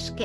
Srdcařky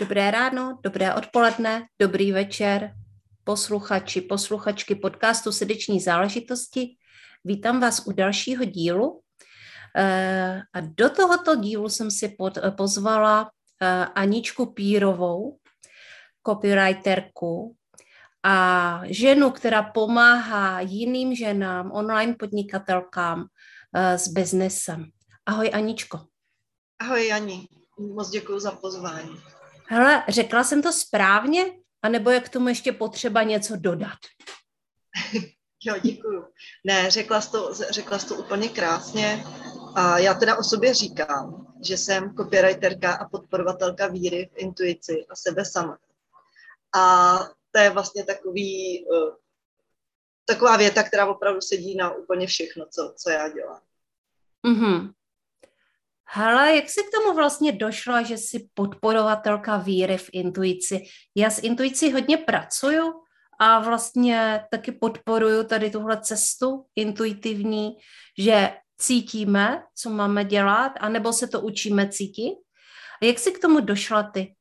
Dobré ráno, dobré odpoledne, dobrý večer, posluchači, posluchačky podcastu Srdeční záležitosti. Vítám vás u dalšího dílu. A do tohoto dílu jsem si pozvala Aničku Pírovou, copywriterku a ženu, která pomáhá jiným ženám, online podnikatelkám s biznesem. Ahoj Aničko. Ahoj Jani, moc děkuji za pozvání. Hele, řekla jsem to správně, anebo je k tomu ještě potřeba něco dodat? Jo, děkuju. Ne, řekla jsi to úplně krásně. A já teda o sobě říkám, že jsem copywriterka a podporovatelka víry v intuici a sebe sama. A to je vlastně taková věta, která opravdu sedí na úplně všechno, co já dělám. Mhm. Hele, jak jsi k tomu vlastně došla, že jsi podporovatelka víry v intuici? Já s intuicí hodně pracuju a vlastně taky podporuju tady tuhle cestu intuitivní, že cítíme, co máme dělat, anebo se to učíme cítit. A jak jsi k tomu došla ty?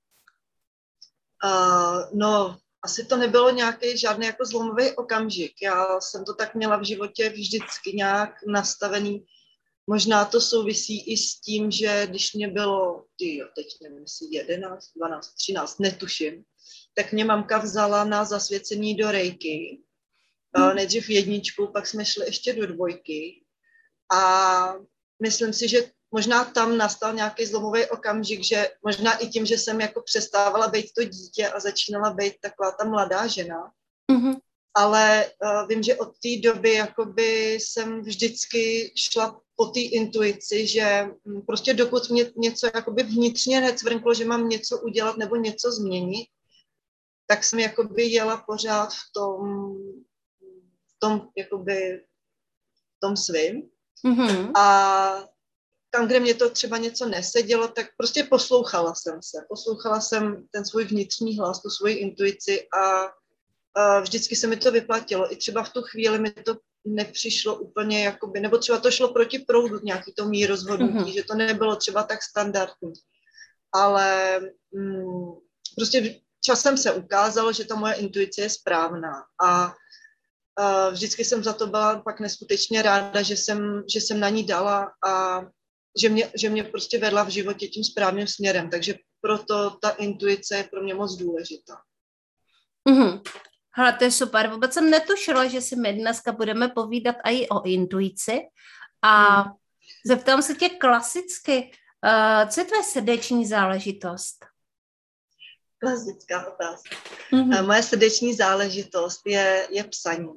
No, asi to nebylo žádný jako zlomový okamžik. Já jsem to tak měla v životě vždycky nějak nastavený. Možná to souvisí i s tím, že když mě bylo, 11, 12, 13, netuším, tak mě mamka vzala na zasvěcení do rejky. Nejdřív jedničku, pak jsme šli ještě do dvojky. A myslím si, že možná tam nastal nějaký zlomový okamžik, že možná i tím, že jsem jako přestávala být to dítě a začínala být taková ta mladá žena. Mm-hmm. Ale vím, že od té doby jakoby jsem vždycky šla po té intuici, že prostě dokud mě něco jakoby vnitřně necvrnklo, že mám něco udělat nebo něco změnit, tak jsem jakoby jela pořád v tom svým. Mm-hmm. A tam, kde mě to třeba něco nesedělo, tak prostě poslouchala jsem ten svůj vnitřní hlas, tu svoji intuici a vždycky se mi to vyplatilo. I třeba v tu chvíli mi to nepřišlo úplně jakoby, nebo třeba to šlo proti proudu nějaký to mý rozhodnutí, mm-hmm. že to nebylo třeba tak standardní. Ale prostě časem se ukázalo, že ta moje intuice je správná a vždycky jsem za to byla pak neskutečně ráda, že jsem na ní dala a že mě prostě vedla v životě tím správným směrem. Takže proto ta intuice je pro mě moc důležitá. Mm-hmm. Hele, to je super. Vůbec jsem netušila, že si my dneska budeme povídat i o intuici. A zeptám se tě klasicky, co je tvoje srdeční záležitost? Klasická otázka. Mm-hmm. Moje srdeční záležitost je psaní.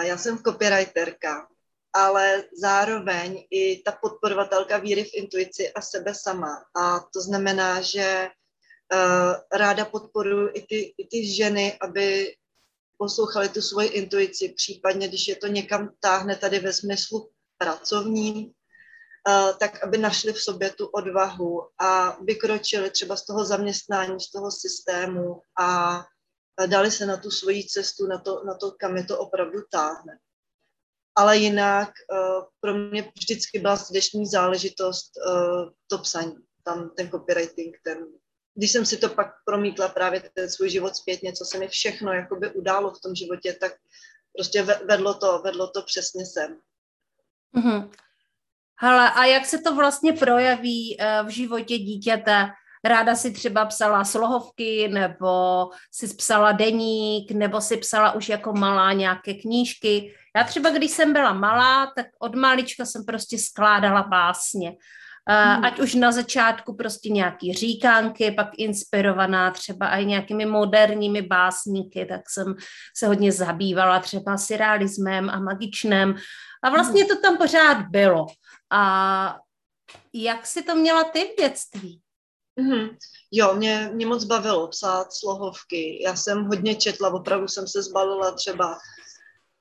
Já jsem copywriterka, ale zároveň i ta podporovatelka víry v intuici a sebe sama. A to znamená, že ráda podporuji i ty ženy, aby poslouchali tu svoji intuici, případně když je to někam táhne tady ve smyslu pracovním, tak aby našli v sobě tu odvahu a vykročili třeba z toho zaměstnání, z toho systému a dali se na tu svoji cestu, na to, kam je to opravdu táhne. Ale jinak pro mě vždycky byla srdeční záležitost to psaní, tam ten copywriting, Když jsem si to pak promítla právě ten svůj život zpětně, co se mi všechno jakoby událo v tom životě, tak prostě vedlo to přesně sem. Mm-hmm. Hele, a jak se to vlastně projeví v životě dítěte? Ráda si třeba psala slohovky, nebo si psala deník, nebo si psala už jako malá nějaké knížky. Já třeba, když jsem byla malá, tak od malička jsem prostě skládala básně. Ať už na začátku prostě nějaký říkánky, pak inspirovaná třeba i nějakými moderními básníky, tak jsem se hodně zabývala třeba surrealismem a magičnem a vlastně to tam pořád bylo. A jak jsi to měla ty v dětství? Mm-hmm. Jo, mě moc bavilo psát slohovky. Já jsem hodně četla, opravdu jsem se zbalila třeba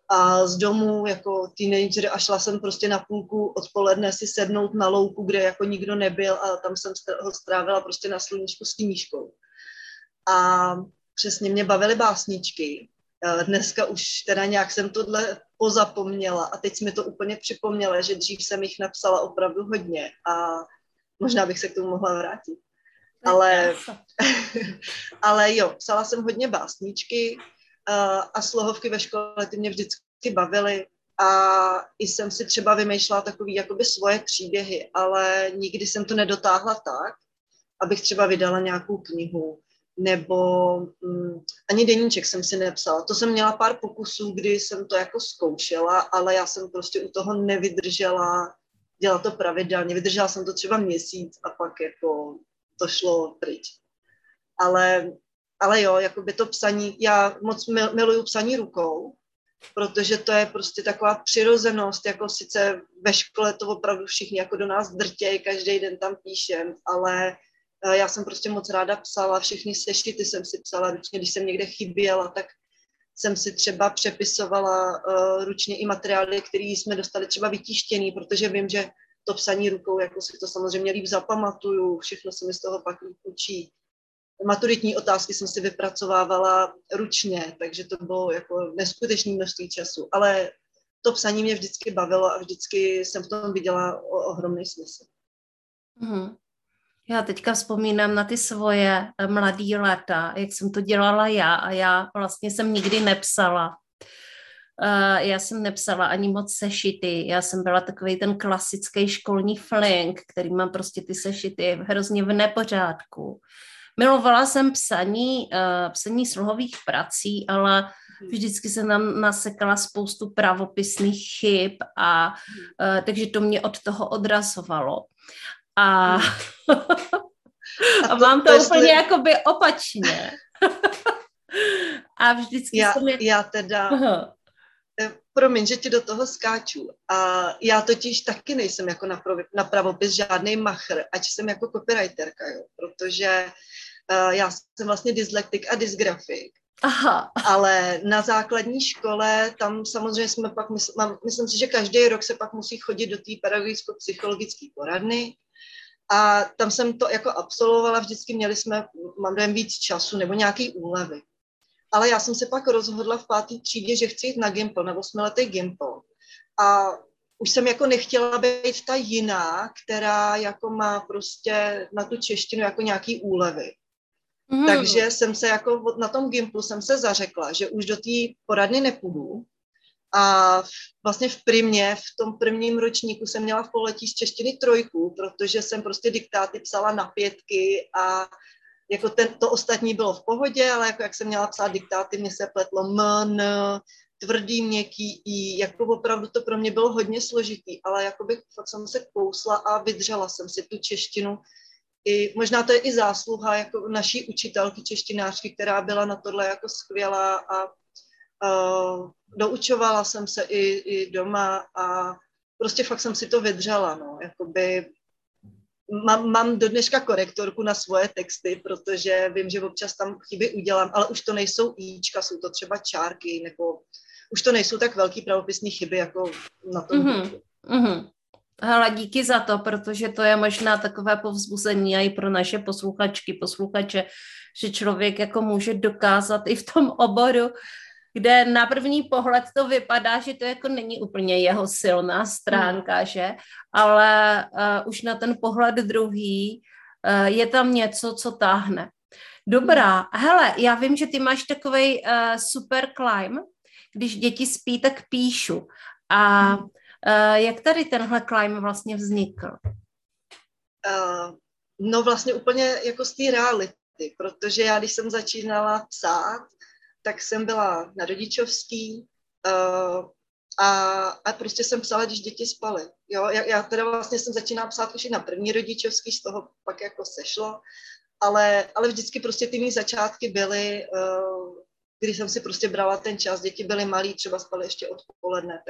a z domu jako teenager a šla jsem prostě na půlku odpoledne si sednout na louku, kde jako nikdo nebyl a tam jsem ho strávila prostě na sluníčku s knížkou. A přesně mě bavily básničky. Dneska už teda nějak jsem tohle pozapomněla a teď jsi mi to úplně připomněla, že dřív jsem jich napsala opravdu hodně a možná bych se k tomu mohla vrátit. Ale jo, psala jsem hodně básničky a slohovky ve škole, ty mě vždycky bavily a i jsem si třeba vymýšlela takový jakoby svoje příběhy, ale nikdy jsem to nedotáhla tak, abych třeba vydala nějakou knihu nebo ani deníček jsem si nepsala. To jsem měla pár pokusů, kdy jsem to jako zkoušela, ale já jsem prostě u toho nevydržela dělat to pravidelně. Vydržela jsem to třeba měsíc a pak jako to šlo pryč. Ale jo, jako by to psaní, já moc miluju psaní rukou, protože to je prostě taková přirozenost, jako sice ve škole to opravdu všichni jako do nás drtějí, každý den tam píšem, ale já jsem prostě moc ráda psala, všechny sešity jsem si psala ručně, když jsem někde chyběla, tak jsem si třeba přepisovala ručně i materiály, které jsme dostali třeba vytištěný, protože vím, že to psaní rukou, jako si to samozřejmě líp zapamatuju, všechno se mi z toho pak učí. Maturitní otázky jsem si vypracovávala ručně, takže to bylo jako neskutečné množství času, ale to psaní mě vždycky bavilo a vždycky jsem v tom viděla ohromný smysl. Mm-hmm. Já teďka vzpomínám na ty svoje mladý léta, jak jsem to dělala já a já vlastně jsem nikdy nepsala. Já jsem nepsala ani moc sešity, já jsem byla takovej ten klasický školní flink, který mám prostě ty sešity hrozně v nepořádku. Milovala jsem psaní slohových prací, ale vždycky se nám nasekala spoustu pravopisných chyb, a takže to mě od toho odrazovalo. A mám to úplně jakoby opačně. A vždycky promiň, že ti do toho skáču. A já totiž taky nejsem jako na pravopis žádnej machr, ač jsem jako copywriterka, jo, protože já jsem vlastně dyslektik a dysgrafik. Aha. Ale na základní škole tam samozřejmě jsme pak, myslím si, že každý rok se pak musí chodit do té pedagogicko-psychologické poradny a tam jsem to jako absolvovala, vždycky měli jsme, mám dojem, víc času nebo nějaký úlevy. Ale já jsem se pak rozhodla v 5. třídě, že chci jít na gympl, na 8letý gympl. A už jsem jako nechtěla být ta jiná, která jako má prostě na tu češtinu jako nějaký úlevy. Mm. Takže jsem se jako na tom gymplu jsem se zařekla, že už do té poradny nepůjdu. A vlastně v tom prvním ročníku jsem měla v poletí z češtiny 3, protože jsem prostě diktáty psala na 5 a jako to ostatní bylo v pohodě, ale jako jak jsem měla psát diktáty, mě se pletlo n, tvrdý, měkký i, jako opravdu to pro mě bylo hodně složitý, ale jakoby fakt jsem se kousla a vydřela jsem si tu češtinu. I, možná to je i zásluha jako naší učitelky češtinářky, která byla na tohle jako skvělá a doučovala jsem se i doma a prostě fakt jsem si to vydřela, no, jakoby. Mám do dneška korektorku na svoje texty, protože vím, že občas tam chyby udělám, ale už to nejsou íčka, jsou to třeba čárky, nebo už to nejsou tak velký pravopisné chyby, jako na tom. Mm-hmm. Mm-hmm. Hele, díky za to, protože to je možná takové povzbuzení a i pro naše posluchačky, posluchače, že člověk jako může dokázat i v tom oboru, kde na první pohled to vypadá, že to jako není úplně jeho silná stránka, že? Ale už na ten pohled druhý je tam něco, co táhne. Dobrá, hele, já vím, že ty máš takovej super climb, když děti spí, tak píšu. A jak tady tenhle climb vlastně vznikl? No vlastně úplně jako z té reality, protože já, když jsem začínala psát, tak jsem byla na rodičovský a prostě jsem psala, když děti spaly. Jo? Já teda vlastně jsem začínala psát už i na první rodičovský, z toho pak jako sešlo, ale vždycky prostě ty mý začátky byly, když jsem si prostě brala ten čas, děti byly malí, třeba spaly ještě odpoledne,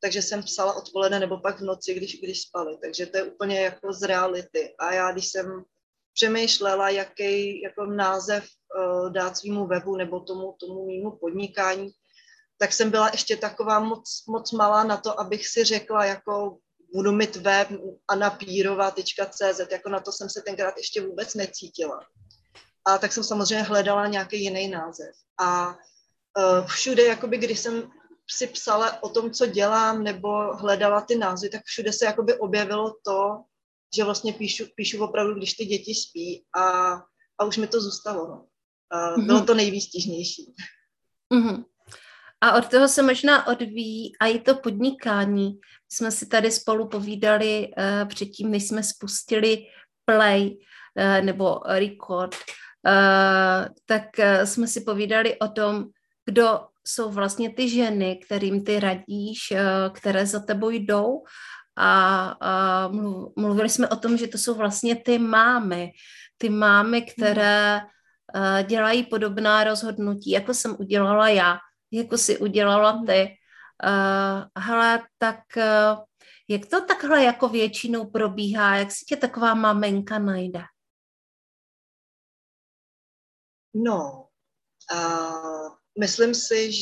takže jsem psala odpoledne nebo pak v noci, když spaly, takže to je úplně jako z reality. A já, když jsem přemýšlela, jaký jako název dát svýmu webu nebo tomu mému podnikání, tak jsem byla ještě taková moc malá na to, abych si řekla, jako budu mít web anapirova.cz, jako na to jsem se tenkrát ještě vůbec necítila. A tak jsem samozřejmě hledala nějaký jiný název. A všude, jakoby, když jsem si psala o tom, co dělám, nebo hledala ty názvy, tak všude se jakoby objevilo to, že vlastně píšu opravdu, když ty děti spí, a už mi to zůstalo. No. Bylo to nejvýstižnější. Mm-hmm. A od toho se možná odvíjí a i to podnikání. My jsme si tady spolu povídali předtím, než jsme spustili play nebo record, tak jsme si povídali o tom, kdo jsou vlastně ty ženy, kterým ty radíš, které za tebou jdou. A mluvili jsme o tom, že to jsou vlastně ty mámy, které dělají podobná rozhodnutí, jako jsem udělala já, jako si udělala ty. Hele, tak jak to takhle jako většinou probíhá? Jak si tě taková maminka najde? No, myslím si,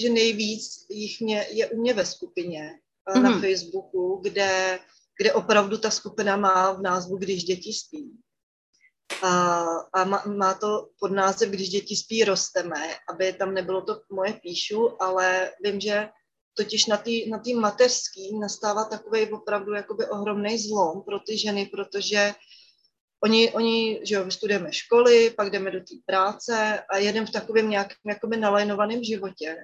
že nejvíc jich je u mě ve skupině na Facebooku, kde opravdu ta skupina má v názvu Když děti spí. A má to pod název Když děti spí, rosteme, aby tam nebylo to moje píšu, ale vím, že totiž na té mateřský nastává takový opravdu jakoby ohromný zlom pro ty ženy, protože oni že jo, vystudujeme školy, pak jdeme do té práce a jedeme v takovém nějakém jakoby nalajnovaném životě.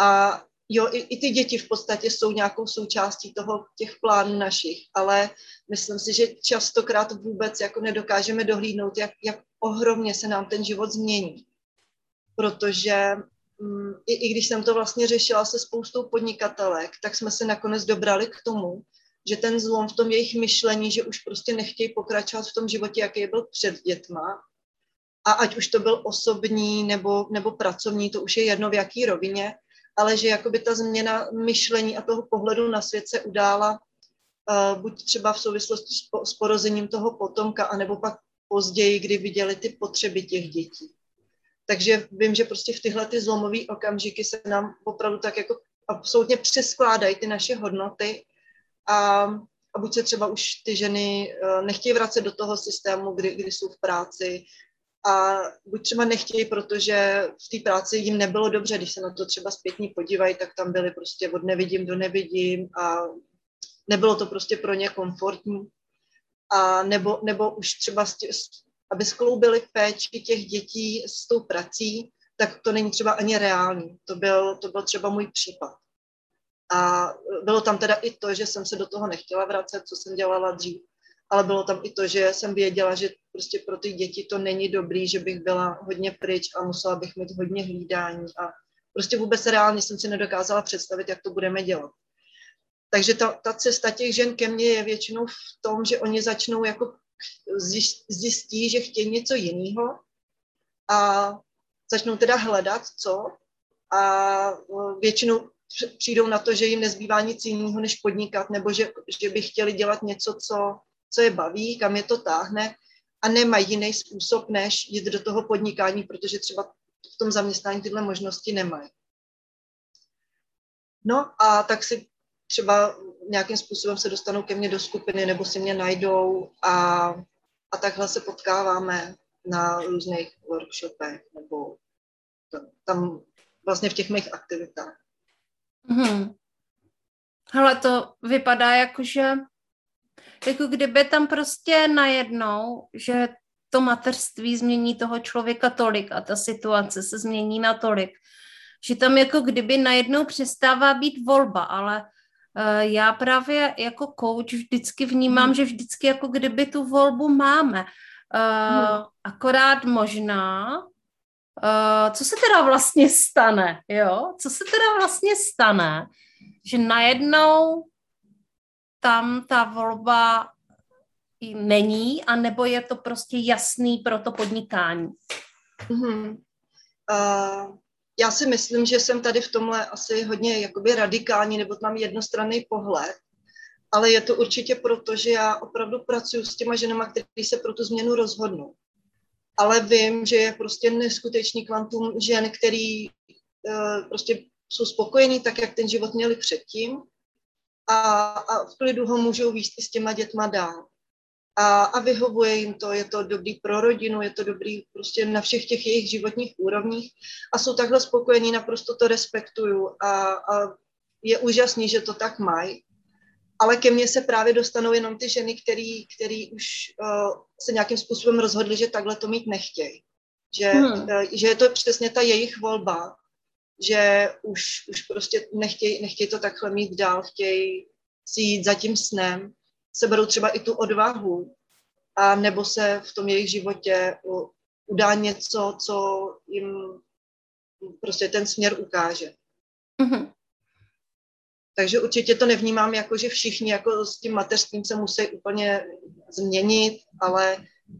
A jo, i ty děti v podstatě jsou nějakou součástí těch plánů našich, ale myslím si, že častokrát vůbec jako nedokážeme dohlídnout, jak ohromně se nám ten život změní. Protože i když jsem to vlastně řešila se spoustou podnikatelek, tak jsme se nakonec dobrali k tomu, že ten zlom v tom jejich myšlení, že už prostě nechtějí pokračovat v tom životě, jaký byl před dětma, a ať už to byl osobní nebo pracovní, to už je jedno v jaký rovině, ale že jakoby ta změna myšlení a toho pohledu na svět se udála buď třeba v souvislosti s porozením toho potomka, anebo pak později, kdy viděli ty potřeby těch dětí. Takže vím, že prostě v tyhle ty zlomové okamžiky se nám opravdu tak jako absolutně přeskládají ty naše hodnoty. A buď se třeba už ty ženy nechtějí vracet do toho systému, kdy jsou v práci, a buď třeba nechtějí, protože v té práci jim nebylo dobře, když se na to třeba zpětně podívají, tak tam byly prostě od nevidím do nevidím a nebylo to prostě pro ně komfortní. A nebo už třeba, aby skloubili péči těch dětí s tou prací, tak to není třeba ani reálný. To byl třeba můj případ. A bylo tam teda i to, že jsem se do toho nechtěla vracet, co jsem dělala dřív, ale bylo tam i to, že jsem věděla, že prostě pro ty děti to není dobrý, že bych byla hodně pryč a musela bych mít hodně hlídání a prostě vůbec reálně jsem si nedokázala představit, jak to budeme dělat. Takže ta cesta těch žen ke mně je většinou v tom, že oni začnou jako zjistí, že chtějí něco jiného a začnou teda hledat, co, a většinou přijdou na to, že jim nezbývá nic jiného, než podnikat, nebo že by chtěli dělat něco, co je baví, kam je to táhne, a nemají jiný způsob, než jít do toho podnikání, protože třeba v tom zaměstnání tyhle možnosti nemají. No a tak si třeba nějakým způsobem se dostanou ke mně do skupiny, nebo si mě najdou a takhle se potkáváme na různých workshopech, nebo tam vlastně v těch mých aktivitách. Hmm. Hele, to vypadá jako kdyby tam prostě najednou, že to mateřství změní toho člověka tolik a ta situace se změní natolik, že tam jako kdyby najednou přestává být volba, ale já právě jako coach vždycky vnímám, že vždycky jako kdyby tu volbu máme. Akorát možná co se teda vlastně stane, jo? Co se teda vlastně stane, že najednou tam ta volba není, anebo je to prostě jasný pro to podnikání? Já si myslím, že jsem tady v tomhle asi hodně jakoby radikální, nebo mám jednostranný pohled. ale je to určitě proto, že já opravdu pracuji s těma ženama, který se pro tu změnu rozhodnou. Ale vím, že je prostě neskutečný kvantum žen, který prostě jsou spokojení tak, jak ten život měli předtím a v klidu ho můžou vést i s těma dětma dál. A vyhovuje jim to, je to dobrý pro rodinu, je to dobrý prostě na všech těch jejich životních úrovních a jsou takhle spokojení, naprosto to respektuju a je úžasný, že to tak mají. Ale ke mně se právě dostanou jenom ty ženy, který už se nějakým způsobem rozhodly, že takhle to mít nechtějí. Že je to přesně ta jejich volba, že už prostě nechtějí to takhle mít dál, chtějí si jít za tím snem, seberou třeba i tu odvahu, a nebo se v tom jejich životě udá něco, co jim prostě ten směr ukáže. Mm-hmm. Takže určitě to nevnímám jako, že všichni jako s tím mateřstvím se musí úplně změnit, ale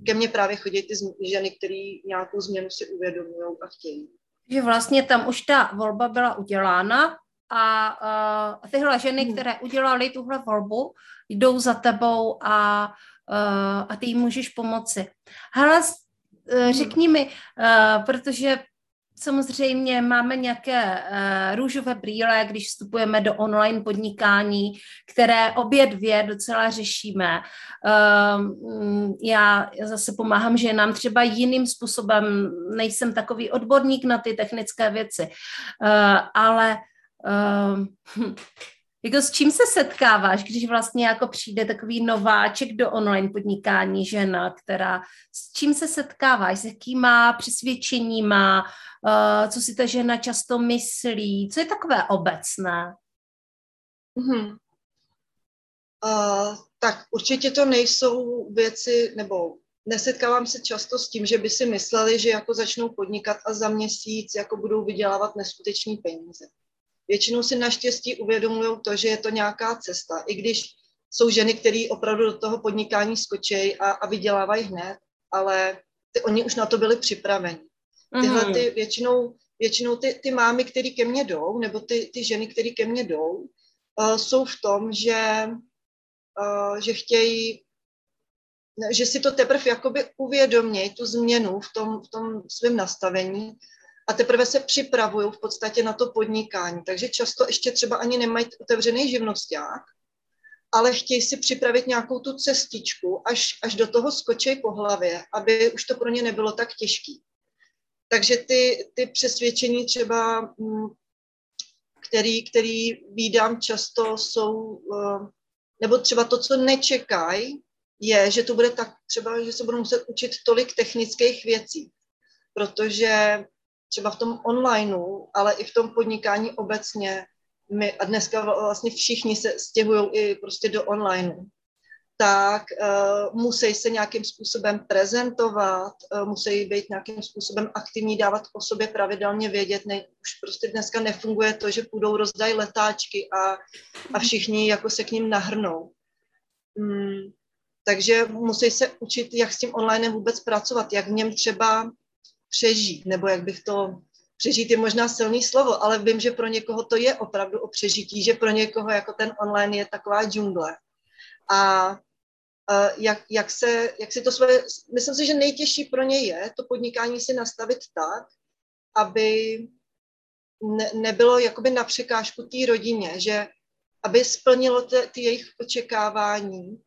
ke mně právě chodí ty ženy, které nějakou změnu si uvědomují a chtějí. Že vlastně tam už ta volba byla udělána a tyhle ženy, které udělaly tuhle volbu, jdou za tebou a ty jim můžeš pomoci. Hele, řekni mi, protože samozřejmě máme nějaké růžové brýle, když vstupujeme do online podnikání, které obě dvě docela řešíme. Já zase pomáhám ženám třeba jiným způsobem, nejsem takový odborník na ty technické věci, ale jako s čím se setkáváš, když vlastně jako přijde takový nováček do online podnikání žena, s čím se setkáváš, s jakýma přesvědčeníma, co si ta žena často myslí, co je takové obecné? Mm-hmm. Tak určitě to nejsou věci, nebo nesetkávám se často s tím, že by si mysleli, že jako začnou podnikat a za měsíc jako budou vydělávat neskutečné peníze. Většinou si naštěstí uvědomují to, že je to nějaká cesta. I když jsou ženy, které opravdu do toho podnikání skočí a vydělávají hned, ale oni už na to byli připraveni. Tyhle ty většinou ty mámy, které ke mně jdou, nebo ty ženy, které ke mně jdou, jsou v tom, že chtějí, že si to teprve jakoby uvědomějí, tu změnu v tom svém nastavení, a teprve se připravují v podstatě na to podnikání. Takže často ještě třeba ani nemají otevřený živnosťák, ale chtějí si připravit nějakou tu cestičku, až do toho skočí po hlavě, aby už to pro ně nebylo tak těžký. Takže ty přesvědčení třeba, který vídám často, jsou, nebo třeba to, co nečekají, je, že to bude tak třeba, že se budou muset učit tolik technických věcí, protože třeba v tom onlineu, ale i v tom podnikání obecně, a dneska vlastně všichni se stěhují i prostě do onlineu, tak musí se nějakým způsobem prezentovat, musí být nějakým způsobem aktivní, dávat o sobě pravidelně vědět. Už prostě dneska nefunguje to, že půjdou rozdají letáčky a všichni jako se k ním nahrnou. Takže musí se učit, jak s tím onlinem vůbec pracovat, jak v něm třeba přežít, nebo jak bych to, přežít je možná silný slovo, ale vím, že pro někoho to je opravdu o přežití, že pro někoho jako ten online je taková džungle. A jak si to svoje, myslím si, že nejtěžší pro ně je to podnikání si nastavit tak, aby nebylo jakoby na překážku té rodině, že aby splnilo ty jejich očekávání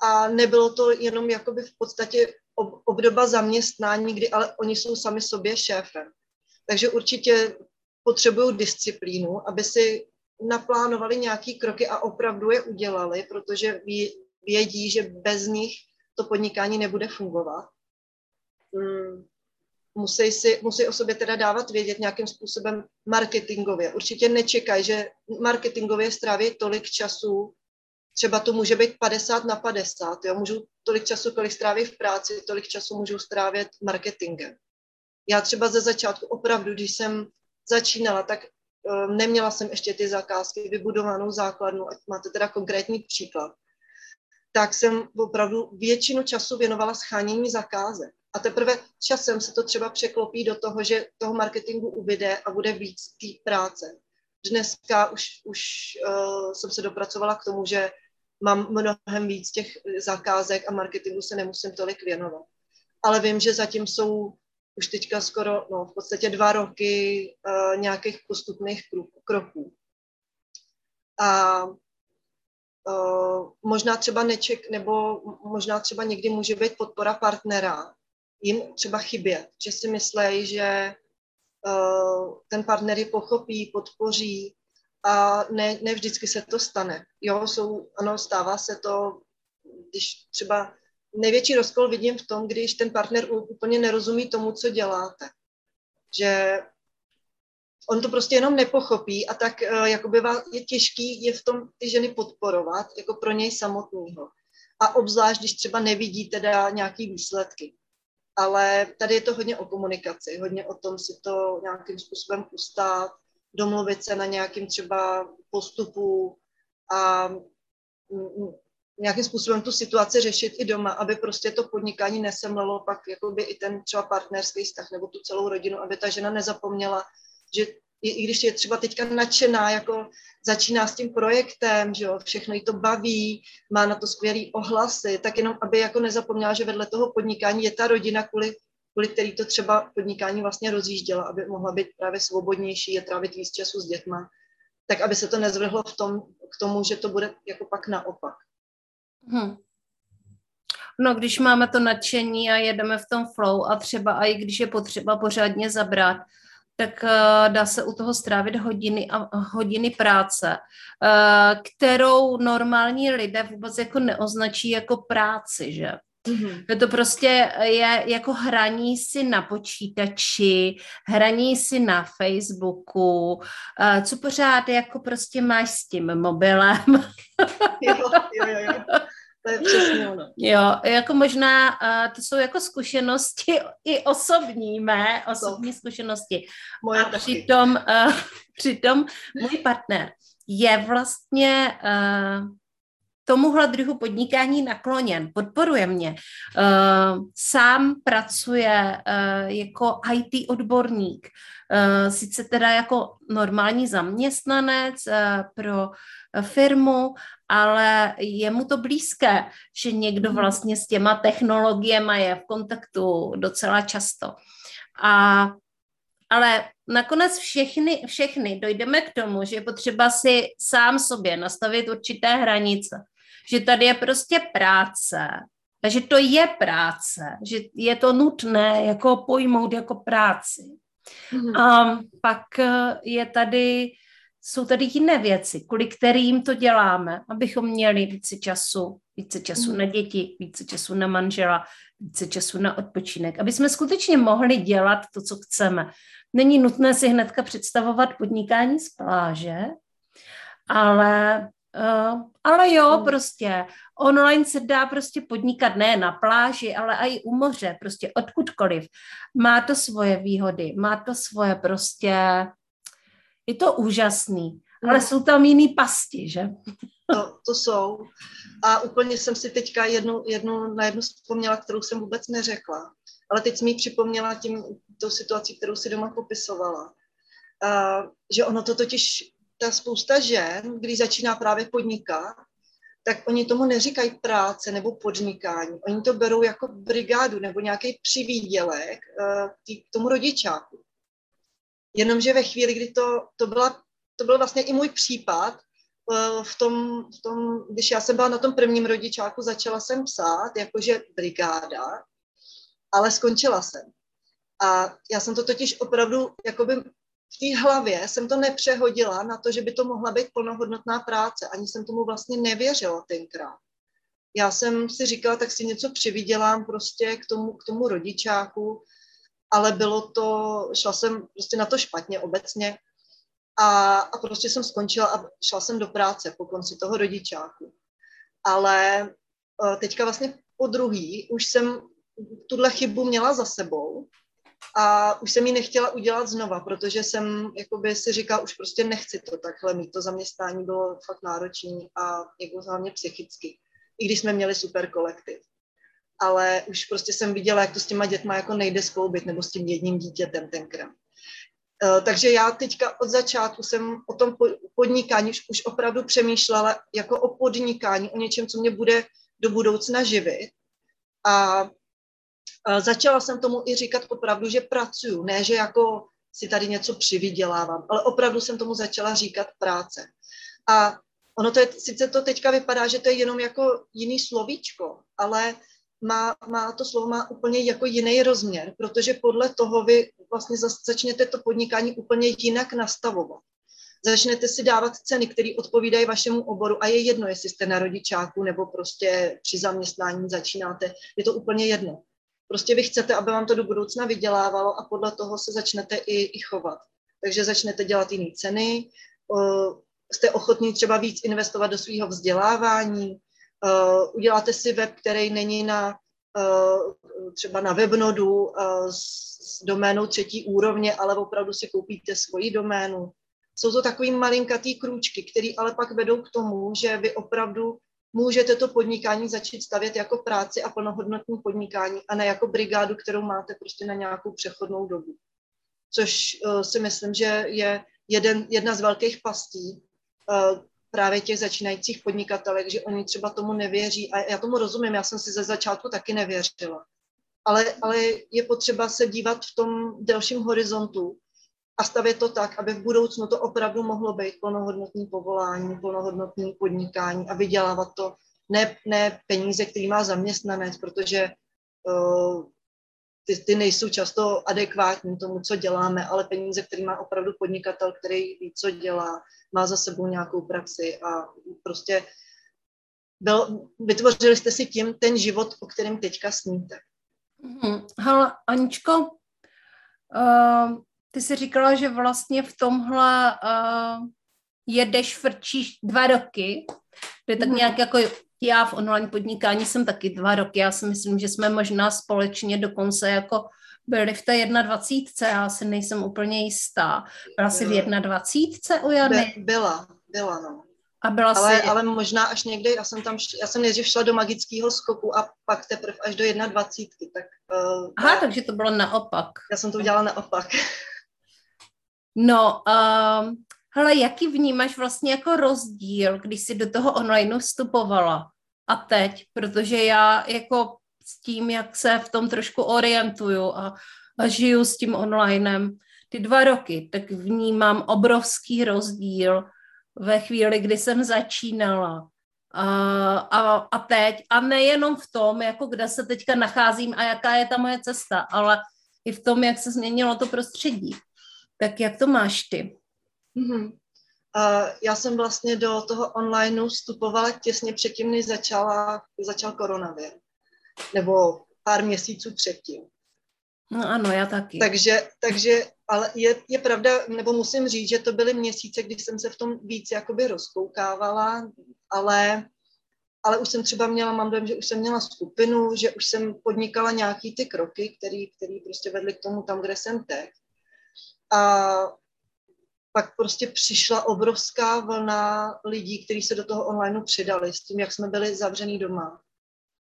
a nebylo to jenom jakoby v podstatě obdoba zaměstnání, kdy ale oni jsou sami sobě šéfem. Takže určitě potřebují disciplínu, aby si naplánovali nějaké kroky a opravdu je udělali, protože vědí, že bez nich to podnikání nebude fungovat. Musí o sobě teda dávat vědět nějakým způsobem marketingově. Určitě nečekají, že marketingově stráví tolik času. Třeba to může být 50/50, jo? Můžou tolik času, kolik stráví v práci, tolik času můžou strávit marketingem. Já třeba ze začátku opravdu, když jsem začínala, tak neměla jsem ještě ty zakázky, vybudovanou základnu, ať máte teda konkrétní příklad, tak jsem opravdu většinu času věnovala shánění zakázek. A teprve časem se to třeba překlopí do toho, že toho marketingu ubyde a bude víc té práce. Dneska už jsem se dopracovala k tomu, že mám mnohem víc těch zakázek a marketingu se nemusím tolik věnovat. Ale vím, že zatím jsou už teďka skoro, no v podstatě 2 roky nějakých postupných kroků. A možná třeba někdy může být podpora partnera, jim třeba chybět, že si myslejí, že ten partner je pochopí, podpoří a ne vždycky se to stane. Jo, stává se to, když třeba největší rozkol vidím v tom, když ten partner úplně nerozumí tomu, co děláte. Že on to prostě jenom nepochopí a tak jakoby je těžký je v tom ty ženy podporovat, jako pro něj samotného. A obzvlášť, když třeba nevidí teda nějaký výsledky. Ale tady je to hodně o komunikaci, hodně o tom si to nějakým způsobem ustát, domluvit se na nějakým třeba postupu a nějakým způsobem tu situaci řešit i doma, aby prostě to podnikání nesemlelo pak jakoby i ten třeba partnerský vztah nebo tu celou rodinu, aby ta žena nezapomněla, že i když je třeba teďka nadšená, jako začíná s tím projektem, že jo, všechno jí to baví, má na to skvělý ohlasy, tak jenom, aby jako nezapomněla, že vedle toho podnikání je ta rodina, kvůli který to třeba podnikání vlastně rozjížděla, aby mohla být právě svobodnější, je trávit víc času s dětma, tak aby se to nezvrhlo k tomu, že to bude jako pak naopak. No, když máme to nadšení a jedeme v tom flow a třeba i když je potřeba pořádně zabrat, tak dá se u toho strávit hodiny a hodiny práce, kterou normální lidé vůbec jako neoznačí jako práci, že? Mm-hmm. To prostě je jako hraní si na počítači, hraní si na Facebooku, co pořád jako prostě máš s tím mobilem. Jo. To je přesně ono. Jo, jako možná to jsou jako zkušenosti i osobní zkušenosti. A přitom můj partner je vlastně tomuhle druhu podnikání nakloněn, podporuje mě. Sám pracuje jako IT odborník, sice teda jako normální zaměstnanec pro firmu, ale je mu to blízké, že někdo vlastně s těma technologiemi je v kontaktu docela často. Ale nakonec všechny dojdeme k tomu, že je potřeba si sám sobě nastavit určité hranice. Že tady je prostě práce, že to je práce, že je to nutné jako pojmout jako práci. Mm-hmm. A pak jsou tady jiné věci, kvůli kterým to děláme, abychom měli více času na děti, více času na manžela, více času na odpočinek, aby jsme skutečně mohli dělat to, co chceme. Není nutné si hnedka představovat podnikání z pláže, ale jo, prostě online se dá prostě podnikat ne na pláži, ale i u moře, prostě odkudkoliv. Má to svoje výhody, má to svoje prostě, je to úžasný, ale jsou tam jiný pasti, že? To jsou. A úplně jsem si teďka na jednu vzpomněla, kterou jsem vůbec neřekla, ale teď jsem ji připomněla tou situací, kterou si doma popisovala. Že ono to totiž ta spousta žen, když začíná právě podnikat, tak oni tomu neříkají práce nebo podnikání. Oni to berou jako brigádu nebo nějaký přivídělek k tomu rodičáku. Jenomže ve chvíli, kdy to byl vlastně i můj případ, v tom, když já jsem byla na tom prvním rodičáku, začala jsem psát, jakože brigáda, ale skončila jsem. A já jsem to totiž opravdu jakoby v té hlavě jsem to nepřehodila na to, že by to mohla být plnohodnotná práce. Ani jsem tomu vlastně nevěřila tenkrát. Já jsem si říkala, tak si něco přivydělám prostě k tomu rodičáku, ale šla jsem prostě na to špatně obecně a prostě jsem skončila a šla jsem do práce po konci toho rodičáku. Ale teďka vlastně podruhý už jsem tuhle chybu měla za sebou a už jsem ji nechtěla udělat znova, protože jsem jakoby si říkala, už prostě nechci to takhle mít, to zaměstnání bylo fakt náročné a jako hlavně psychicky, i když jsme měli super kolektiv. Ale už prostě jsem viděla, jak to s těma dětma jako nejde skloubit, nebo s tím jedním dítětem tenkrát. Takže já teďka od začátku jsem o tom podnikání už opravdu přemýšlela jako o podnikání, o něčem, co mě bude do budoucna živit. A začala jsem tomu i říkat opravdu, že pracuju, ne, že jako si tady něco přivydělávám, ale opravdu jsem tomu začala říkat práce. A ono to je, sice to teďka vypadá, že to je jenom jako jiný slovíčko, ale to slovo má úplně jako jiný rozměr, protože podle toho vy vlastně začnete to podnikání úplně jinak nastavovat. Začnete si dávat ceny, které odpovídají vašemu oboru a je jedno, jestli jste na rodičáku nebo prostě při zaměstnání začínáte, je to úplně jedno. Prostě vy chcete, aby vám to do budoucna vydělávalo a podle toho se začnete i chovat. Takže začnete dělat jiné ceny, jste ochotní třeba víc investovat do svého vzdělávání, uděláte si web, který není třeba na webnodu s doménou 3. úrovně, ale opravdu si koupíte svoji doménu. Jsou to takový malinkatý krůčky, které ale pak vedou k tomu, že vy opravdu můžete to podnikání začít stavět jako práci a plnohodnotné podnikání a ne jako brigádu, kterou máte prostě na nějakou přechodnou dobu. Což si myslím, že je jedna z velkých pastí právě těch začínajících podnikatelek, že oni třeba tomu nevěří a já tomu rozumím, já jsem si ze začátku taky nevěřila. Ale je potřeba se dívat v tom delším horizontu a stavět to tak, aby v budoucnu to opravdu mohlo být plnohodnotné povolání, plnohodnotné podnikání a vydělávat to ne peníze, který má zaměstnanec, protože ty nejsou často adekvátní tomu, co děláme, ale peníze, který má opravdu podnikatel, který ví, co dělá, má za sebou nějakou praxi a prostě vytvořili jste si tím ten život, o kterém teďka sníte. Hele, Aničko, ty jsi říkala, že vlastně v tomhle jedeš, frčíš 2 roky, že tak nějak jako já v online podnikání jsem taky 2 roky, já si myslím, že jsme možná společně dokonce jako byli v té 21, já si nejsem úplně jistá. Byla jsi v 21 u Jany? Byla, no. A byla ale možná až někde, já jsem nejdřív šla do magického skoku a pak teprve až do 21, tak... Aha, takže to bylo naopak. Já jsem to udělala naopak. No, hele, jaký vnímáš vlastně jako rozdíl, když jsi do toho online vstupovala a teď, protože já jako s tím, jak se v tom trošku orientuju a žiju s tím onlinem ty 2 roky, tak vnímám obrovský rozdíl ve chvíli, kdy jsem začínala a teď. A nejenom v tom, jako kde se teďka nacházím a jaká je ta moje cesta, ale i v tom, jak se změnilo to prostředí. Tak jak to máš ty? Já jsem vlastně do toho onlineu vstupovala těsně předtím, než začal koronavir. Nebo pár měsíců předtím. No ano, já taky. Takže ale je pravda, nebo musím říct, že to byly měsíce, kdy jsem se v tom víc jakoby rozkoukávala, ale už jsem třeba mám dojem, že už jsem měla skupinu, že už jsem podnikala nějaký ty kroky, který prostě vedly k tomu tam, kde jsem teď. A pak prostě přišla obrovská vlna lidí, kteří se do toho online přidali s tím, jak jsme byli zavřený doma.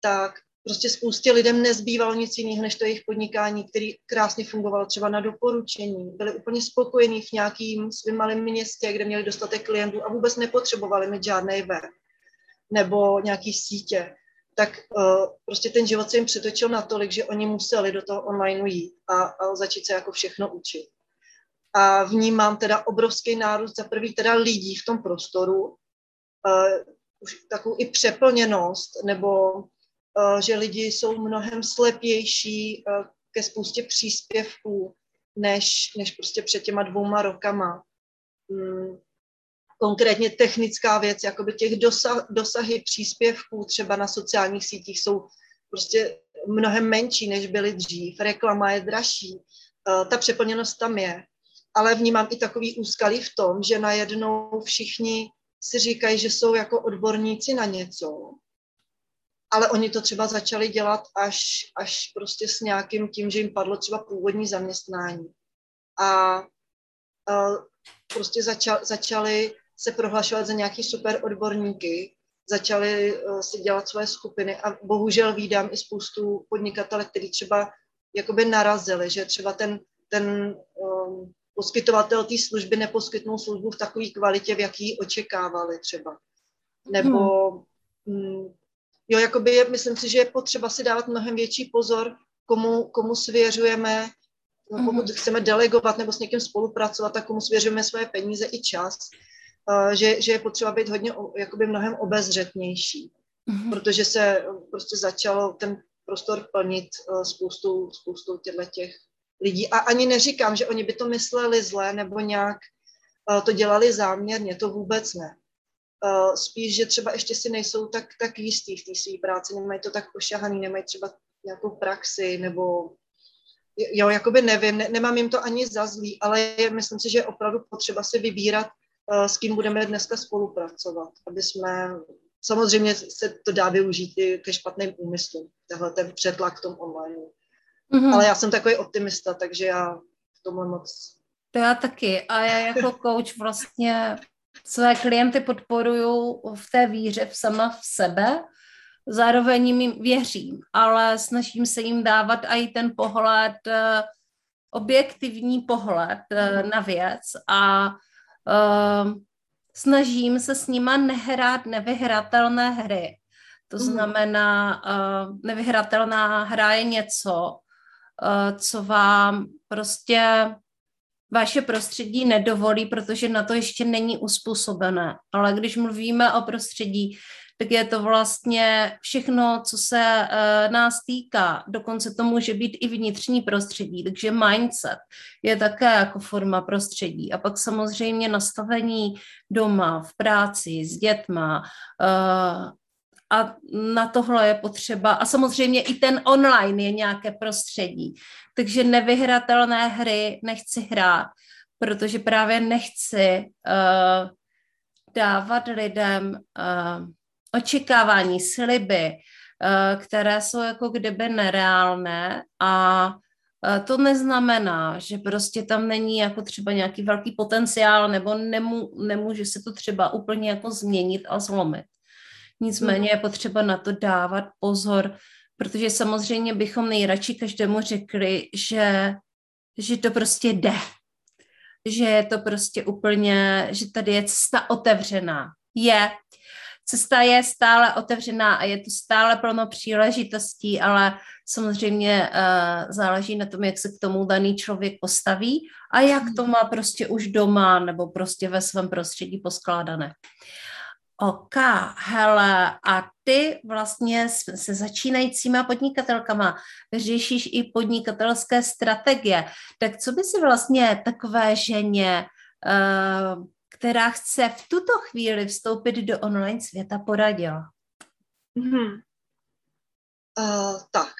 Tak prostě spoustě lidem nezbývalo nic jiného, než to jejich podnikání, který krásně fungovalo třeba na doporučení. Byli úplně spokojení v nějakým svým malém městě, kde měli dostatek klientů a vůbec nepotřebovali mít žádnej web nebo nějaký sítě. Tak prostě ten život se jim přetočil natolik, že oni museli do toho online jít a začít se jako všechno učit. A vnímám teda obrovský nárůst za prvý teda lidí v tom prostoru, už takovou i přeplněnost, nebo že lidi jsou mnohem slepější ke spoustě příspěvků, než prostě před těma 2 rokama. Konkrétně technická věc, jakoby těch dosahy příspěvků třeba na sociálních sítích jsou prostě mnohem menší, než byly dřív. Reklama je dražší, ta přeplněnost tam je. Ale vnímám i takový úskalí v tom, že najednou všichni si říkají, že jsou jako odborníci na něco, ale oni to třeba začali dělat až prostě s nějakým tím, že jim padlo třeba původní zaměstnání. A prostě začali se prohlašovat za nějaký super odborníky, začali si dělat svoje skupiny a bohužel vídám i spoustu podnikatelek, kteří třeba jakoby narazili, že třeba ten poskytovatel té služby neposkytnul službu v takové kvalitě, v jaký ji očekávali třeba. Nebo, myslím si, že je potřeba si dávat mnohem větší pozor, komu svěřujeme, pokud chceme delegovat nebo s někým spolupracovat, tak komu svěřujeme svoje peníze i čas, že je potřeba být hodně, jakoby mnohem obezřetnější, protože se prostě začalo ten prostor plnit spoustou těch lidí. A ani neříkám, že oni by to mysleli zle nebo nějak to dělali záměrně, to vůbec ne. Spíš, že třeba ještě si nejsou tak jistý v té své práci, nemají to tak ošahaný, nemají třeba nějakou praxi, nebo nemám jim to ani za zlý, ale myslím si, že je opravdu potřeba si vybírat, s kým budeme dneska spolupracovat, samozřejmě se to dá využít i ke špatným úmyslům, tahle ten přetlak v tom online. Ale já jsem takový optimista, takže já v tomhle moc... To já taky a já jako coach vlastně své klienty podporuju v té víře sama v sebe, zároveň jim věřím, ale snažím se jim dávat i ten pohled, objektivní pohled na věc a snažím se s nima nehrát nevyhratelné hry. To znamená, nevyhratelná hra je něco, co vám prostě vaše prostředí nedovolí, protože na to ještě není uspůsobené. Ale když mluvíme o prostředí, tak je to vlastně všechno, co se nás týká. Dokonce to může být i vnitřní prostředí, takže mindset je také jako forma prostředí. A pak samozřejmě nastavení doma, v práci, s dětma a na tohle je potřeba. A samozřejmě i ten online je nějaké prostředí. Takže nevyhratelné hry nechci hrát, protože právě nechci dávat lidem... očekávání, sliby, které jsou jako kdyby nereálné a to neznamená, že prostě tam není jako třeba nějaký velký potenciál nebo nemůže se to třeba úplně jako změnit a zlomit. Nicméně je potřeba na to dávat pozor, protože samozřejmě bychom nejradši každému řekli, že to prostě jde. Že je to prostě úplně, že tady je cesta otevřená. Cesta je stále otevřená a je tu stále plno příležitostí, ale samozřejmě záleží na tom, jak se k tomu daný člověk postaví a jak to má prostě už doma nebo prostě ve svém prostředí poskládané. OK, hele, a ty vlastně se začínajícíma podnikatelkama řešíš i podnikatelské strategie. Tak co by si vlastně takové ženě... která chce v tuto chvíli vstoupit do online světa, poradila? Tak,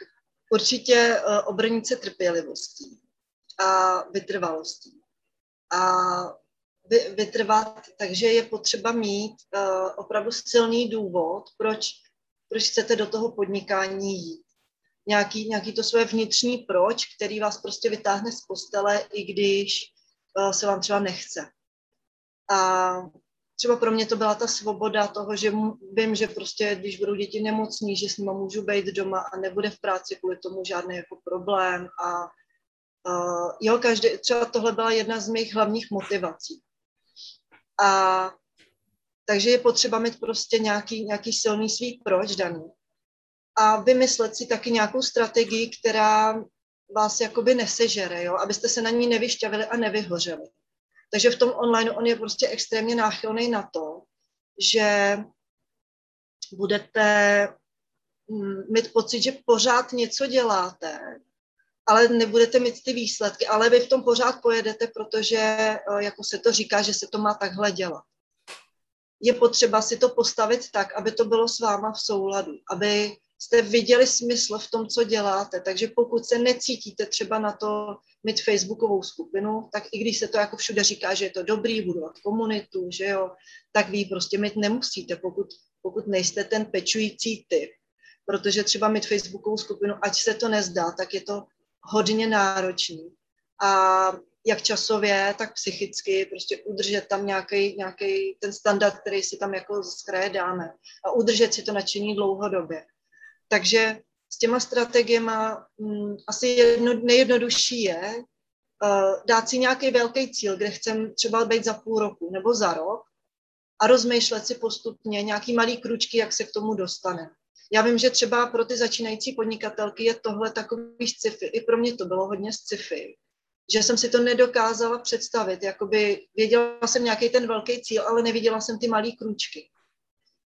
určitě obrnit se trpělivostí a vytrvalostí. A vytrvat, takže je potřeba mít opravdu silný důvod, proč chcete do toho podnikání jít. Nějaký to svoje vnitřní proč, který vás prostě vytáhne z postele, i když se vám třeba nechce. A třeba pro mě to byla ta svoboda toho, že vím, že prostě, když budou děti nemocní, že s nima můžu být doma a nebude v práci kvůli tomu žádný jako problém. Třeba tohle byla jedna z mých hlavních motivací. A takže je potřeba mít prostě nějaký silný svý proč daný. A vymyslet si taky nějakou strategii, která vás jakoby nesežere, jo? Abyste se na ní nevyšťavili a nevyhořeli. Takže v tom online on je prostě extrémně náchylný na to, že budete mít pocit, že pořád něco děláte, ale nebudete mít ty výsledky, ale vy v tom pořád pojedete, protože jako se to říká, že se to má takhle dělat. Je potřeba si to postavit tak, aby to bylo s váma v souladu, aby jste viděli smysl v tom, co děláte. Takže pokud se necítíte třeba na to mít facebookovou skupinu, tak i když se to jako všude říká, že je to dobrý, budovat komunitu, že jo, tak vy prostě mít nemusíte, pokud nejste ten pečující typ. Protože třeba mít facebookovou skupinu, ať se to nezdá, tak je to hodně náročný. A jak časově, tak psychicky prostě udržet tam nějaký ten standard, který si tam jako zkrédáme a udržet si to nadšení dlouhodobě. Takže s těma strategiema asi nejjednodušší je dát si nějaký velký cíl, kde chcem třeba být za půl roku nebo za rok a rozmýšlet si postupně nějaký malý kručky, jak se k tomu dostane. Já vím, že třeba pro ty začínající podnikatelky je tohle takový sci-fi. I pro mě to bylo hodně sci-fi, že jsem si to nedokázala představit. Jakoby věděla jsem nějaký ten velký cíl, ale neviděla jsem ty malý kručky.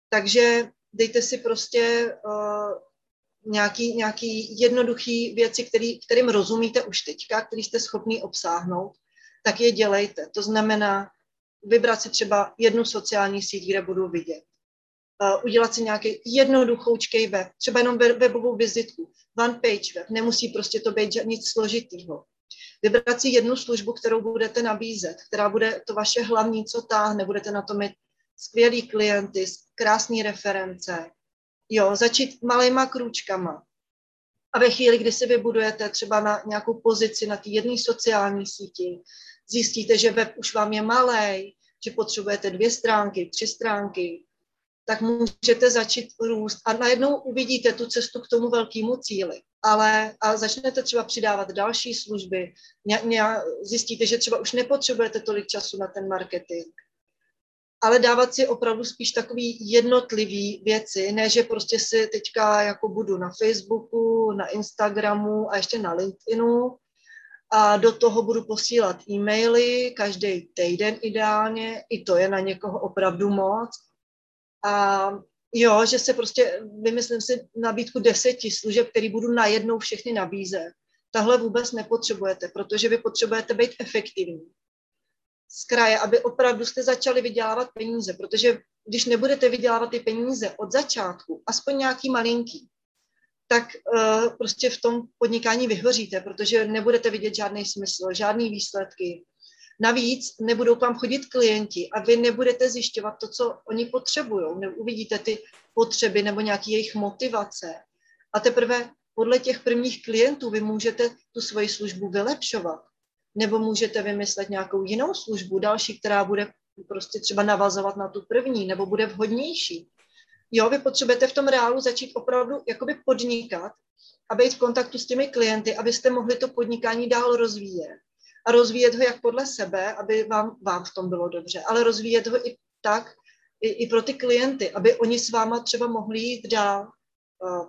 Takže dejte si prostě nějaký jednoduchý věci, kterým rozumíte už teďka, který jste schopni obsáhnout, tak je dělejte. To znamená vybrat si třeba jednu sociální síť, kde budu vidět. Udělat si nějaký jednoduchoučkej web, třeba jenom webovou vizitku, one page web, nemusí prostě to být nic složitýho. Vybrat si jednu službu, kterou budete nabízet, která bude to vaše hlavní, co táhne, budete na to mít skvělý klienty, krásné reference. Jo, začít malejma krůčkama. A ve chvíli, kdy si vybudujete třeba na nějakou pozici na té jedné sociální síti, zjistíte, že web už vám je malej, že potřebujete 2 stránky, 3 stránky, tak můžete začít růst a najednou uvidíte tu cestu k tomu velkému cíli. A začnete třeba přidávat další služby. Zjistíte, že třeba už nepotřebujete tolik času na ten marketing. Ale dávat si opravdu spíš takový jednotlivý věci, ne, že prostě si teďka jako budu na Facebooku, na Instagramu a ještě na LinkedInu a do toho budu posílat e-maily každý týden ideálně, i to je na někoho opravdu moc. A jo, že se prostě vymyslím si nabídku 10 služeb, které budu najednou všechny nabízet. Tahle vůbec nepotřebujete, protože vy potřebujete být efektivní. Z kraje, aby opravdu jste začali vydělávat peníze, protože když nebudete vydělávat ty peníze od začátku, aspoň nějaký malinký, tak prostě v tom podnikání vyhoříte, protože nebudete vidět žádný smysl, žádný výsledky. Navíc nebudou k vám chodit klienti a vy nebudete zjišťovat to, co oni potřebují. Neuvidíte ty potřeby nebo nějaké jejich motivace. A teprve podle těch prvních klientů vy můžete tu svoji službu vylepšovat. Nebo můžete vymyslet nějakou jinou službu, další, která bude prostě třeba navazovat na tu první, nebo bude vhodnější. Jo, vy potřebujete v tom reálu začít opravdu jakoby podnikat a být v kontaktu s těmi klienty, abyste mohli to podnikání dál rozvíjet. A rozvíjet ho jak podle sebe, aby vám v tom bylo dobře, ale rozvíjet ho i tak, i pro ty klienty, aby oni s váma třeba mohli jít dál.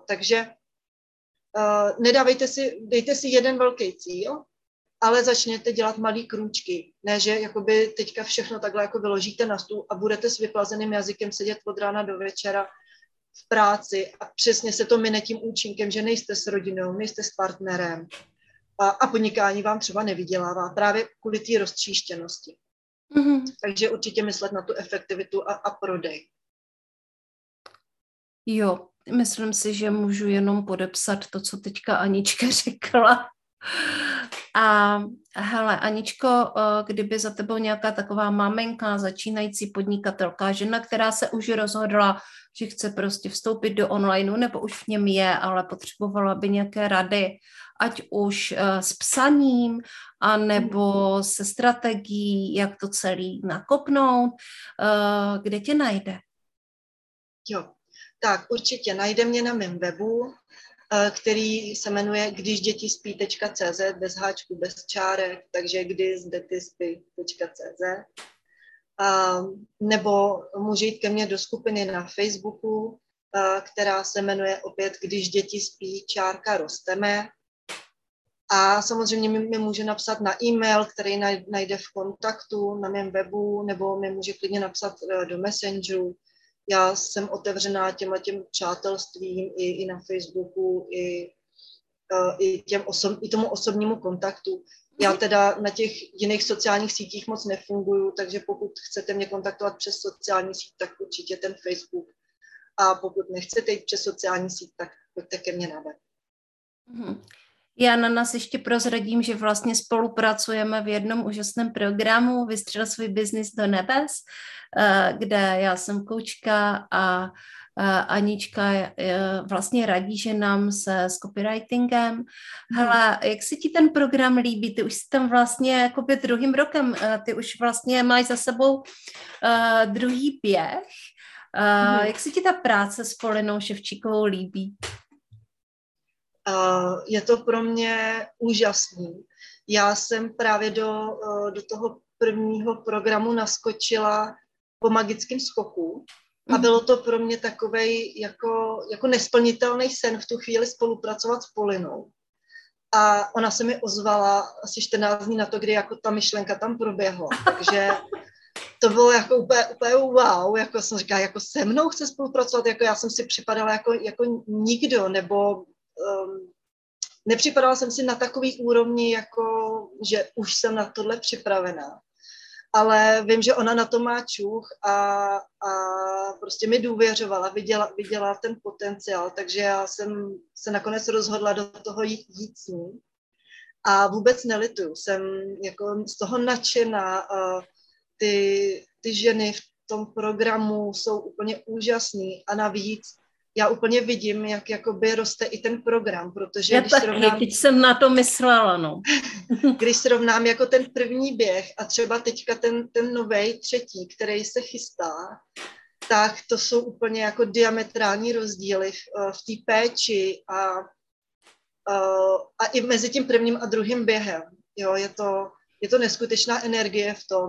Takže dejte si jeden velký cíl, ale začněte dělat malý krůčky. Ne, že jakoby teďka všechno takhle jako vyložíte na stůl a budete s vyplazeným jazykem sedět od rána do večera v práci a přesně se to mine tím účinkem, že nejste s rodinou, nejste s partnerem a podnikání vám třeba nevydělává právě kvůli té roztříštěnosti. Mm-hmm. Takže určitě myslet na tu efektivitu a prodej. Jo, myslím si, že můžu jenom podepsat to, co teďka Anička řekla. A hele, Aničko, kdyby za tebou nějaká taková maminka, začínající podnikatelka, žena, která se už rozhodla, že chce prostě vstoupit do onlineu, nebo už v něm je, ale potřebovala by nějaké rady, ať už s psaním, anebo se strategií, jak to celý nakopnout, kde tě najde? Jo, tak určitě najde mě na mém webu, který se jmenuje kdyždětispí.cz, bez háčku, bez čárek, takže kdyždětispí.cz. Nebo může jít ke mně do skupiny na Facebooku, která se jmenuje opět Když děti spí, _ rosteme. A samozřejmě mi může napsat na e-mail, který najde v kontaktu na mém webu, nebo mi může klidně napsat do Messengeru. Já jsem otevřená těm přátelstvím i na Facebooku, i tomu osobnímu kontaktu. Já teda na těch jiných sociálních sítích moc nefunguju, takže pokud chcete mě kontaktovat přes sociální síť, tak určitě ten Facebook. A pokud nechcete jít přes sociální síť, tak pojďte ke mně na web. Já na nás ještě prozradím, že vlastně spolupracujeme v jednom úžasném programu Vystřel svůj business do nebes, kde já jsem koučka a Anička vlastně radí, že nám se s copywritingem. Hele, jak se ti ten program líbí? Ty už jsi tam vlastně jakoby druhým rokem, ty už vlastně máš za sebou druhý běh. Jak se ti ta práce s Polinou Ševčíkovou líbí? Je to pro mě úžasný. Já jsem právě do toho prvního programu naskočila po magickém skoku a bylo to pro mě takovej jako nesplnitelný sen v tu chvíli spolupracovat s Polinou. A ona se mi ozvala asi 14 dní na to, kdy jako ta myšlenka tam proběhla. Takže to bylo jako úplně wow, jako jsem říkala, jako se mnou chce spolupracovat, jako já jsem si připadala jako nikdo, nebo nepřipadala jsem si na takový úrovni, jako že už jsem na tohle připravená. Ale vím, že ona na to má čuch a prostě mi důvěřovala, viděla ten potenciál, takže já jsem se nakonec rozhodla do toho jít s ní. A vůbec nelituju, jsem jako z toho nadšená. Ty ženy v tom programu jsou úplně úžasný a navíc já úplně vidím, jak jakoby roste i ten program, protože teď jsem na to myslela, no. Když srovnám jako ten první běh a třeba teďka ten novej třetí, který se chystá, tak to jsou úplně jako diametrální rozdíly v té péči a i mezi tím prvním a druhým během. Jo, je to neskutečná energie v tom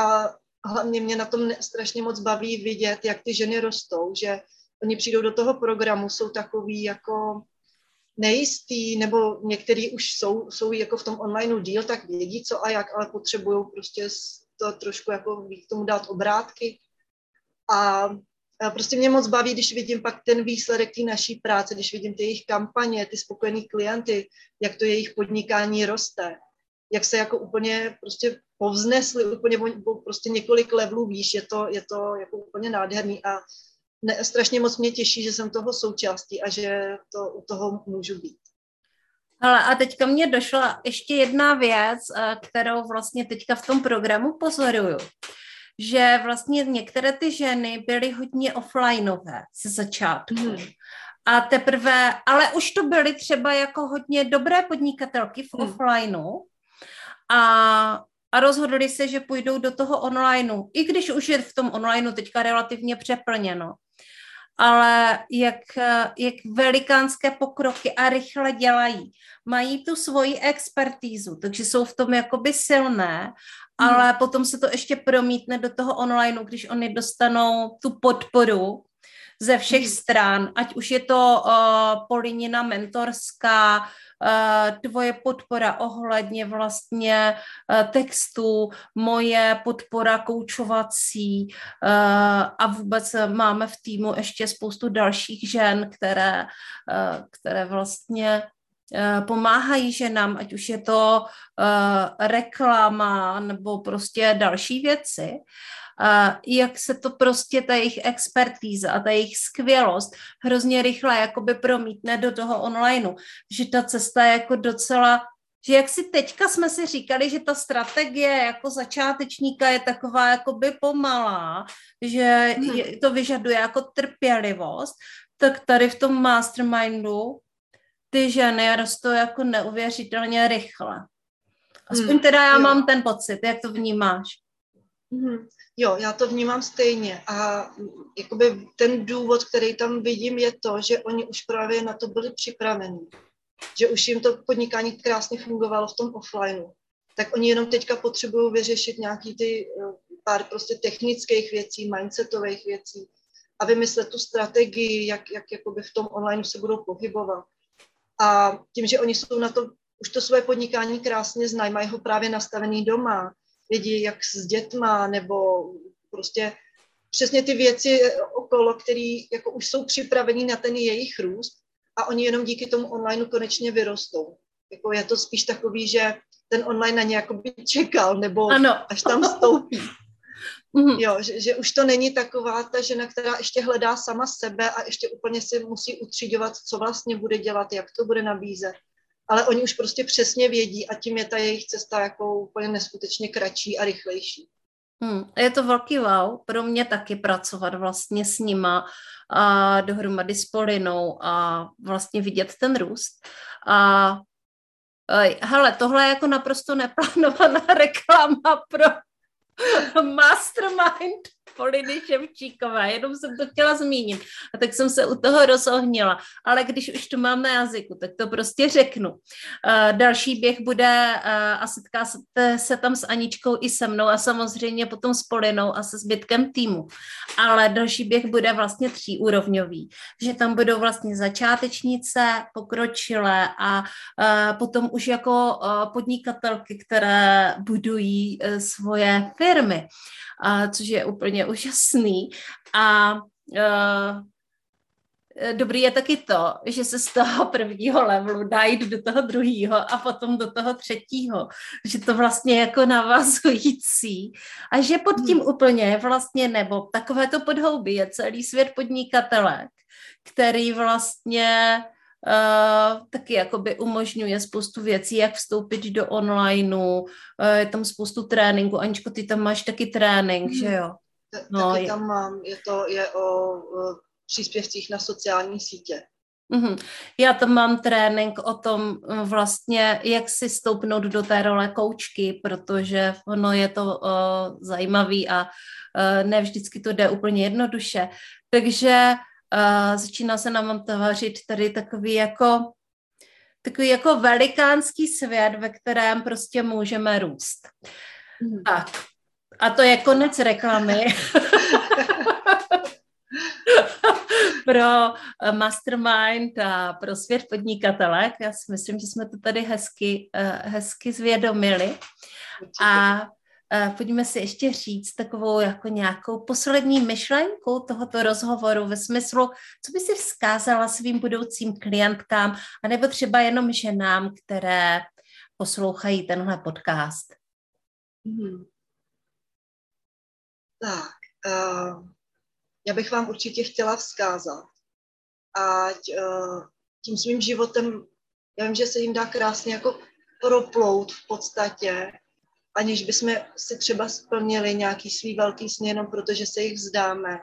a hlavně mě na tom strašně moc baví vidět, jak ty ženy rostou, že oni přijdou do toho programu, jsou takový jako nejistý, nebo některý už jsou jako v tom online díl, tak vědí co a jak, ale potřebují prostě to trošku jako k tomu dát obrátky. A prostě mě moc baví, když vidím pak ten výsledek té naší práce, když vidím ty jejich kampaně, ty spokojený klienty, jak to jejich podnikání roste, jak se jako úplně prostě povznesli, úplně prostě několik levelů výš, je to jako úplně nádherný a strašně moc mě těší, že jsem toho součástí a že to u toho můžu být. Hele, a teďka mě došla ještě jedna věc, kterou vlastně teďka v tom programu pozoruju, že vlastně některé ty ženy byly hodně offlineové ze začátku. A teprve, ale už to byly třeba jako hodně dobré podnikatelky v offlineu a rozhodli se, že půjdou do toho onlineu, i když už je v tom onlineu teďka relativně přeplněno. Ale jak velikánské pokroky a rychle dělají. Mají tu svoji expertízu, takže jsou v tom jakoby silné, ale potom se to ještě promítne do toho onlineu, když oni dostanou tu podporu ze všech stran, ať už je to Polinina mentorská, tvoje podpora ohledně vlastně textu, moje podpora koučovací a vůbec máme v týmu ještě spoustu dalších žen, které vlastně pomáhají ženám, ať už je to reklama nebo prostě další věci. A jak se to prostě ta jejich expertíza a ta jejich skvělost hrozně rychle jakoby promítne do toho onlineu, že ta cesta je jako docela, že jak si teďka jsme si říkali, že ta strategie jako začátečníka je taková jakoby pomalá, že to vyžaduje jako trpělivost, tak tady v tom mastermindu ty ženy rostou jako neuvěřitelně rychle. Aspoň teda já mám ten pocit, jak to vnímáš? Jo, já to vnímám stejně a jakoby ten důvod, který tam vidím, je to, že oni už právě na to byli připraveni, že už jim to podnikání krásně fungovalo v tom offlineu, tak oni jenom teďka potřebují vyřešit nějaký ty pár prostě technických věcí, mindsetových věcí a vymyslet tu strategii, jak jakoby v tom online se budou pohybovat. A tím, že oni jsou na to, už to svoje podnikání krásně znají, mají ho právě nastavený doma, vědí, jak s dětma, nebo prostě přesně ty věci okolo, které jako už jsou připravení na ten jejich růst a oni jenom díky tomu online konečně vyrostou. Jako je to spíš takový, že ten online na ně jakoby čekal, nebo až tam stoupí. Jo, že už to není taková ta žena, která ještě hledá sama sebe a ještě úplně si musí utřídovat, co vlastně bude dělat, jak to bude nabízet. Ale oni už prostě přesně vědí a tím je ta jejich cesta jako úplně neskutečně kratší a rychlejší. Je to velký wow, pro mě taky pracovat vlastně s nima a dohromady s Polinou a vlastně vidět ten růst. A hele, tohle je jako naprosto neplánovaná reklama pro mastermind. Poliny Ševčíkové, jenom jsem to chtěla zmínit. A tak jsem se u toho rozohnila. Ale když už to mám na jazyku, tak to prostě řeknu. Další běh bude a setká se tam s Aničkou i se mnou a samozřejmě potom s Polinou a se zbytkem týmu. Ale další běh bude vlastně 3úrovňový, že tam budou vlastně začátečnice, pokročilé a potom už jako podnikatelky, které budují svoje firmy, což je úplně úžasný. A dobrý je taky to, že se z toho prvního levelu dá jít do toho druhého a potom do toho třetího, že to vlastně jako navazující a že pod tím úplně vlastně, nebo takové to podhoubí je celý svět podnikatelek, který vlastně taky jakoby umožňuje spoustu věcí, jak vstoupit do onlineu, je tam spoustu tréninku. Aničko, ty tam máš taky trénink, že jo? No, taky tam mám, je o příspěvcích na sociální sítě. Já tam mám trénink o tom vlastně, jak si stoupnout do té role koučky, protože ono je to zajímavý a ne vždycky to jde úplně jednoduše. Takže začíná se nám tvářit tady takový jako velikánský svět, ve kterém prostě můžeme růst. Tak. A to je konec reklamy. Pro mastermind a pro svět podnikatelek. Já si myslím, že jsme to tady hezky zvědomili. A pojďme si ještě říct takovou jako nějakou poslední myšlenku tohoto rozhovoru ve smyslu, co by si vzkázala svým budoucím klientkám, anebo třeba jenom ženám, které poslouchají tenhle podcast. Tak, já bych vám určitě chtěla vzkázat, ať tím svým životem, já vím, že se jim dá krásně jako proplout v podstatě, aniž bychom si třeba splnili nějaký svý velký sny, jenom protože se jich vzdáme.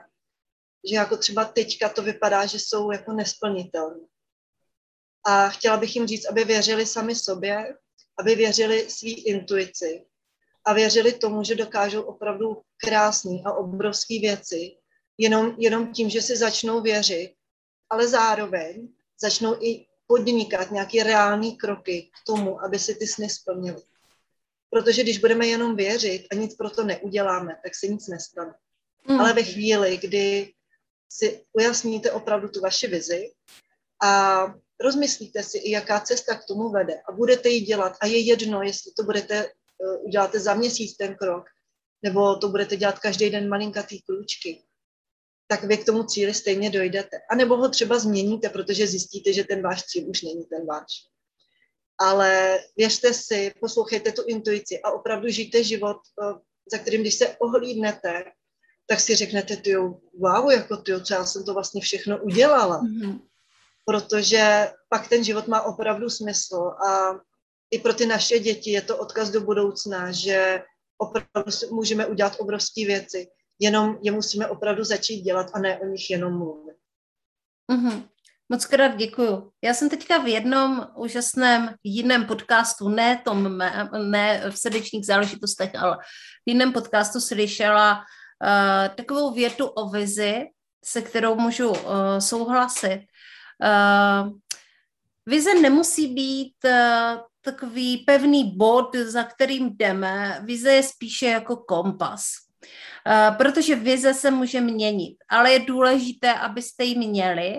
Že jako třeba teďka to vypadá, že jsou jako nesplnitelné. A chtěla bych jim říct, aby věřili sami sobě, aby věřili svý intuici a věřili tomu, že dokážou opravdu krásné a obrovské věci, jenom tím, že si začnou věřit, ale zároveň začnou i podnikat nějaké reálné kroky k tomu, aby si ty sny splnili. Protože když budeme jenom věřit a nic pro to neuděláme, tak se nic nestane. Ale ve chvíli, kdy si ujasníte opravdu tu vaši vizi a rozmyslíte si i, jaká cesta k tomu vede a budete ji dělat a je jedno, jestli to uděláte za měsíc ten krok, nebo to budete dělat každý den malinkatý krůčky, tak vy k tomu cíli stejně dojdete. A nebo ho třeba změníte, protože zjistíte, že ten váš cíl už není ten váš. Ale věřte si, poslouchejte tu intuici a opravdu žijte život, za kterým, když se ohlídnete, tak si řeknete, wow, jako co já jsem to vlastně všechno udělala. Protože pak ten život má opravdu smysl a i pro ty naše děti je to odkaz do budoucna, že opravdu můžeme udělat obrovské věci. Jenom je musíme opravdu začít dělat a ne o nich jenom mluvit. Moc krát děkuju. Já jsem teďka v jednom úžasném jiném podcastu, ne v srdečních záležitostech, ale v jiném podcastu slyšela takovou větu o vizi, se kterou můžu souhlasit. Vize nemusí být takový pevný bod, za kterým jdeme. Vize je spíše jako kompas. Protože vize se může měnit, ale je důležité, abyste ji měli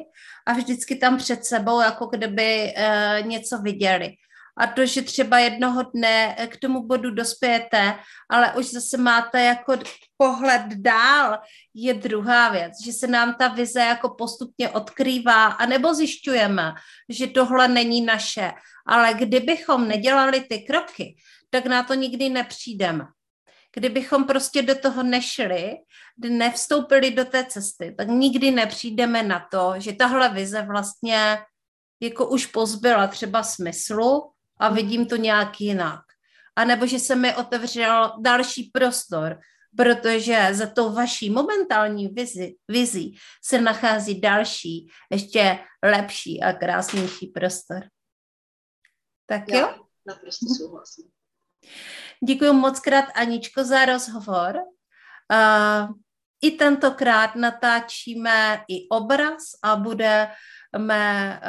a vždycky tam před sebou, jako kdyby něco viděli. A to, že třeba jednoho dne k tomu bodu dospějete, ale už zase máte jako pohled dál, je druhá věc, že se nám ta vize jako postupně odkrývá, anebo zjišťujeme, že tohle není naše. Ale kdybychom nedělali ty kroky, tak na to nikdy nepřijdeme. Kdybychom prostě do toho nešli, nevstoupili do té cesty, tak nikdy nepřijdeme na to, že tahle vize vlastně jako už pozbyla třeba smyslu a vidím to nějak jinak. A nebo že se mi otevřel další prostor, protože za tou vaší momentální vizí se nachází další, ještě lepší a krásnější prostor. Tak jo? Já naprosto souhlasím. Děkuji moc krát, Aničko, za rozhovor. I tentokrát natáčíme i obraz a budeme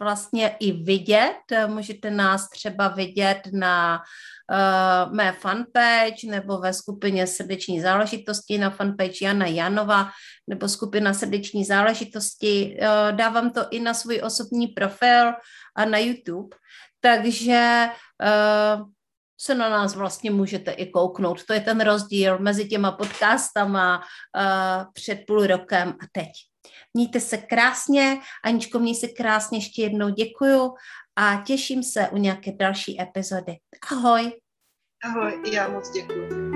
vlastně i vidět. Můžete nás třeba vidět na mé fanpage nebo ve skupině Srdeční záležitosti, na fanpage Jana Janová nebo skupina Srdeční záležitosti. Dávám to i na svůj osobní profil a na YouTube, takže se na nás vlastně můžete i kouknout. To je ten rozdíl mezi těma podcastama před půl rokem a teď. Mějte se krásně, Aničko, měj se krásně, ještě jednou děkuju a těším se u nějaké další epizody. Ahoj. Ahoj, já moc děkuju.